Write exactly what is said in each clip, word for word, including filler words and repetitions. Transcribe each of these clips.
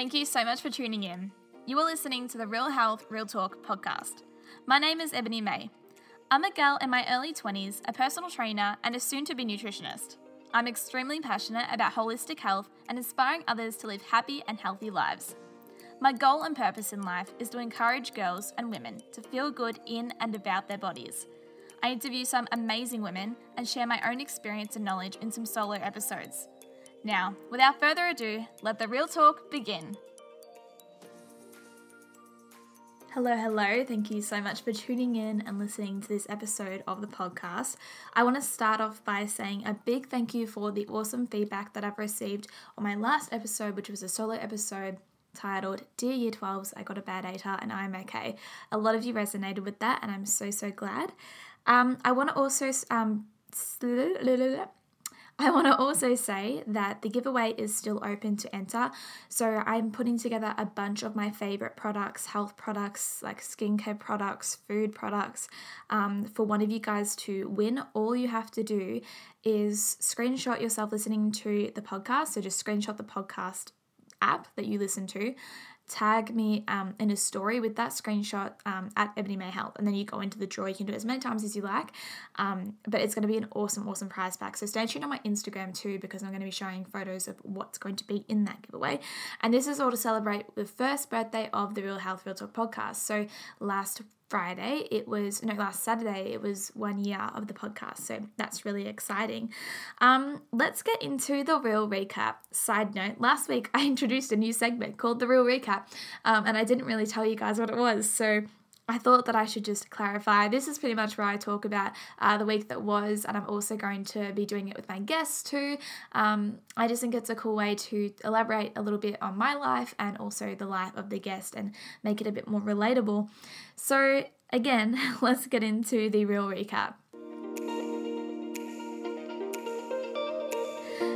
Thank you so much for tuning in. You are listening to the Real Health Real Talk podcast. My name is Ebony May. I'm a girl in my early twenties, a personal trainer, and a soon-to-be nutritionist. I'm extremely passionate about holistic health and inspiring others to live happy and healthy lives. My goal and purpose in life is to encourage girls and women to feel good in and about their bodies. I interview some amazing women and share my own experience and knowledge in some solo episodes. Now, without further ado, let the real talk begin. Hello, hello. Thank you so much for tuning in and listening to this episode of the podcast. I want to start off by saying a big thank you for the awesome feedback that I've received on my last episode, which was a solo episode titled Dear Year twelves, I Got a Bad Ata and I'm Okay. A lot of you resonated with that and I'm so, so glad. Um, I want to also... Um, I want to also say that the giveaway is still open to enter. So I'm putting together a bunch of my favorite products, health products, like skincare products, food products, um, for one of you guys to win. All you have to do is screenshot yourself listening to the podcast. So just screenshot the podcast app that you listen to. Tag me um, in a story with that screenshot um, at Ebony May Health, and then you go into the draw. You can do it as many times as you like, um, but it's going to be an awesome, awesome prize pack. So stay tuned on my Instagram too, because I'm going to be showing photos of what's going to be in that giveaway. And this is all to celebrate the first birthday of the Real Health Real Talk podcast. So last Friday, it was, no, last Saturday, it was one year of the podcast. So that's really exciting. Um, let's get into the Real Recap. Side note, last week I introduced a new segment called the Real Recap, um, and I didn't really tell you guys what it was. So I thought that I should just clarify. This is pretty much where I talk about uh, the week that was, and I'm also going to be doing it with my guests too. Um, I just think it's a cool way to elaborate a little bit on my life and also the life of the guest and make it a bit more relatable. So again, let's get into the Real Recap.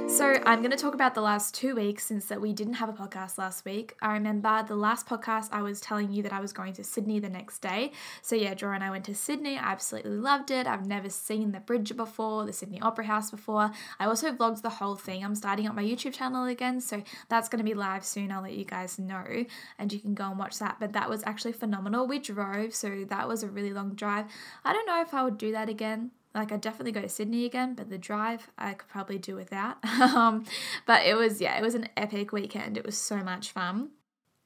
So I'm going to talk about the last two weeks since that we didn't have a podcast last week. I remember the last podcast I was telling you that I was going to Sydney the next day. So yeah, Dora and I went to Sydney. I absolutely loved it. I've never seen the bridge before, the Sydney Opera House before. I also vlogged the whole thing. I'm starting up my YouTube channel again, so that's going to be live soon. I'll let you guys know and you can go and watch that. But that was actually phenomenal. We drove, so that was a really long drive. I don't know if I would do that again. Like, I'd definitely go to Sydney again, but the drive I could probably do without. um, but it was, yeah, it was an epic weekend. It was so much fun.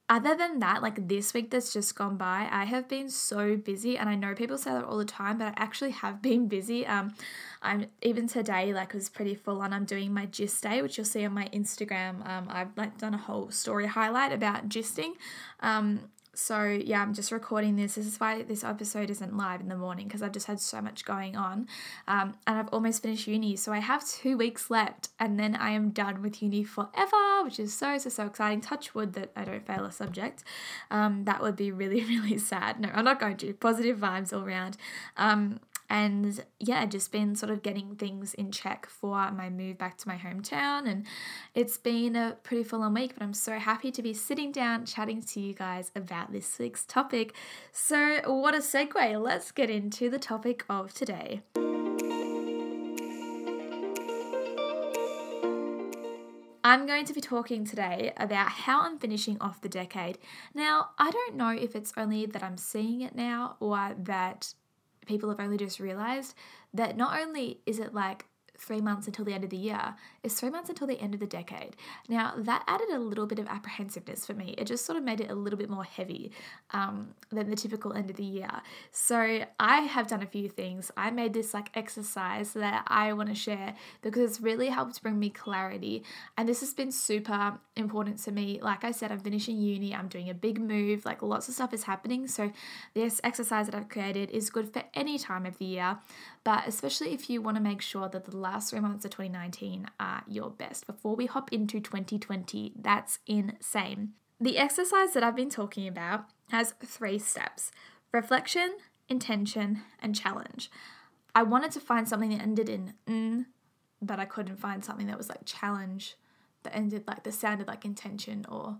Other than that, like this week that's just gone by, I have been so busy, and I know people say that all the time, but I actually have been busy. Um, I'm even today, like, it was pretty full on. I'm doing my gist day, which you'll see on my Instagram. Um, I've like done a whole story highlight about gisting. Um, So yeah, I'm just recording this. This is why this episode isn't live in the morning, because I've just had so much going on, um, and I've almost finished uni. So I have two weeks left, and then I am done with uni forever, which is so, so, so exciting. Touch wood that I don't fail a subject. Um, that would be really, really sad. No, I'm not going to. Positive vibes all around. Um, And yeah, just been sort of getting things in check for my move back to my hometown. And it's been a pretty full-on week, but I'm so happy to be sitting down chatting to you guys about this week's topic. So what a segue. Let's get into the topic of today. I'm going to be talking today about how I'm finishing off the decade. Now, I don't know if it's only that I'm seeing it now or that people have only just realized that not only is it like three months until the end of the year, it's three months until the end of the decade. Now, that added a little bit of apprehensiveness for me. It just sort of made it a little bit more heavy um, than the typical end of the year. So I have done a few things. I made this like exercise that I want to share because it's really helped bring me clarity. And this has been super important to me. Like I said, I'm finishing uni. I'm doing a big move. Like lots of stuff is happening. So this exercise that I've created is good for any time of the year, but especially if you want to make sure that the last three months of twenty nineteen are your best before we hop into twenty twenty. That's insane. The exercise that I've been talking about has three steps: reflection, intention, and challenge. I wanted to find something that ended in "n," but I couldn't find something that was like challenge that ended like that sounded like intention or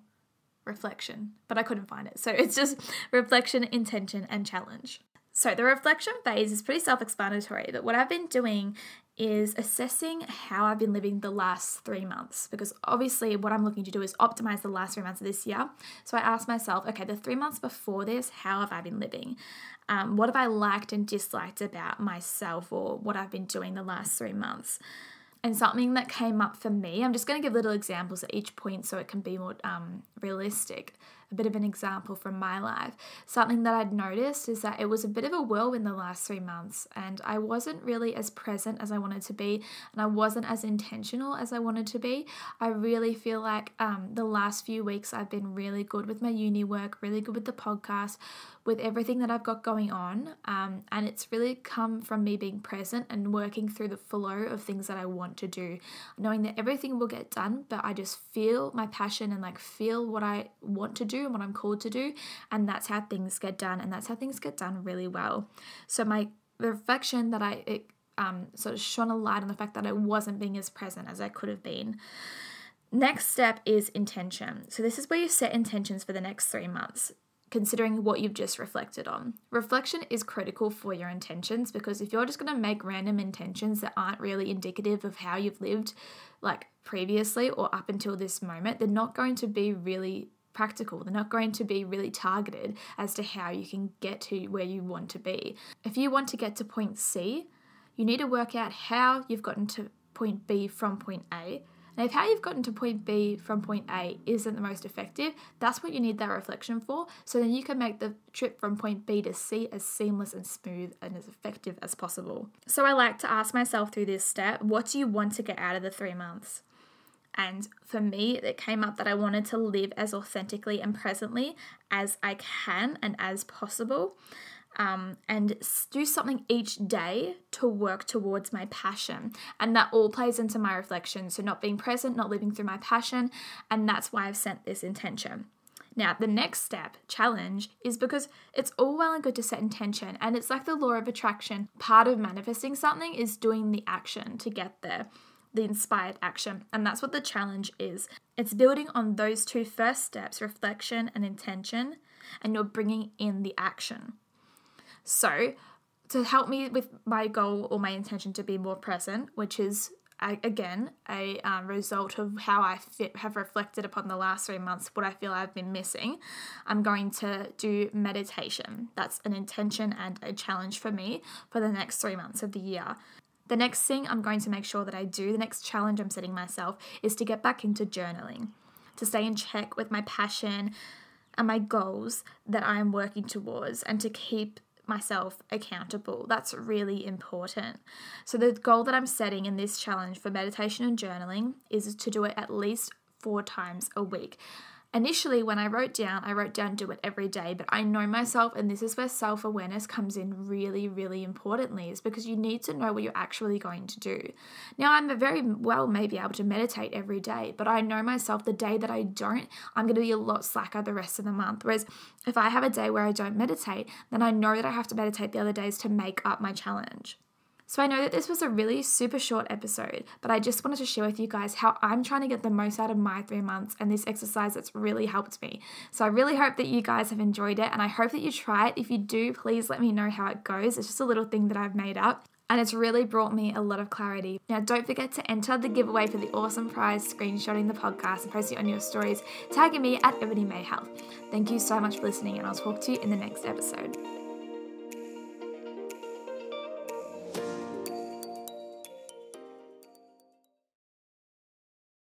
reflection, but I couldn't find it. So it's just reflection, intention, and challenge. So the reflection phase is pretty self-explanatory, but what I've been doing is assessing how I've been living the last three months, because obviously what I'm looking to do is optimize the last three months of this year. So I asked myself, okay, the three months before this, how have I been living? Um, what have I liked and disliked about myself or what I've been doing the last three months? And something that came up for me, I'm just going to give little examples at each point so it can be more um, realistic. A bit of an example from my life. Something that I'd noticed is that it was a bit of a whirlwind the last three months and I wasn't really as present as I wanted to be and I wasn't as intentional as I wanted to be. I really feel like um, the last few weeks I've been really good with my uni work, really good with the podcast, with everything that I've got going on, um, and it's really come from me being present and working through the flow of things that I want to do, knowing that everything will get done, but I just feel my passion and like feel what I want to do and what I'm called to do, and that's how things get done, and that's how things get done really well. So my reflection that I it, um sort of shone a light on the fact that I wasn't being as present as I could have been. Next step is intention. So this is where you set intentions for the next three months. Considering what you've just reflected on. Reflection is critical for your intentions because if you're just going to make random intentions that aren't really indicative of how you've lived like previously or up until this moment, they're not going to be really practical. They're not going to be really targeted as to how you can get to where you want to be. If you want to get to point C, you need to work out how you've gotten to point B from point A. And if how you've gotten to point B from point A isn't the most effective, that's what you need that reflection for. So then you can make the trip from point B to C as seamless and smooth and as effective as possible. So I like to ask myself through this step, what do you want to get out of the three months? And for me, it came up that I wanted to live as authentically and presently as I can and as possible. Um, and do something each day to work towards my passion. And that all plays into my reflection. So not being present, not living through my passion. And that's why I've sent this intention. Now, the next step, challenge, is because it's all well and good to set intention. And it's like the law of attraction. Part of manifesting something is doing the action to get there. The inspired action. And that's what the challenge is. It's building on those two first steps, reflection and intention. And you're bringing in the action. So to help me with my goal or my intention to be more present, which is, again, a um, result of how I fit, have reflected upon the last three months, what I feel I've been missing, I'm going to do meditation. That's an intention and a challenge for me for the next three months of the year. The next thing I'm going to make sure that I do, the next challenge I'm setting myself, is to get back into journaling, to stay in check with my passion and my goals that I'm working towards and to keep myself accountable. That's really important. So the goal that I'm setting in this challenge for meditation and journaling is to do it at least four times a week. Initially, when I wrote down, I wrote down do it every day, but I know myself, and this is where self-awareness comes in really, really importantly, is because you need to know what you're actually going to do. Now, I'm very well maybe able to meditate every day, but I know myself the day that I don't, I'm going to be a lot slacker the rest of the month. Whereas if I have a day where I don't meditate, then I know that I have to meditate the other days to make up my challenge. So I know that this was a really super short episode, but I just wanted to share with you guys how I'm trying to get the most out of my three months and this exercise that's really helped me. So I really hope that you guys have enjoyed it and I hope that you try it. If you do, please let me know how it goes. It's just a little thing that I've made up and it's really brought me a lot of clarity. Now, don't forget to enter the giveaway for the awesome prize, screenshotting the podcast and posting it on your stories, tagging me at Ebony May Health. Thank you so much for listening and I'll talk to you in the next episode.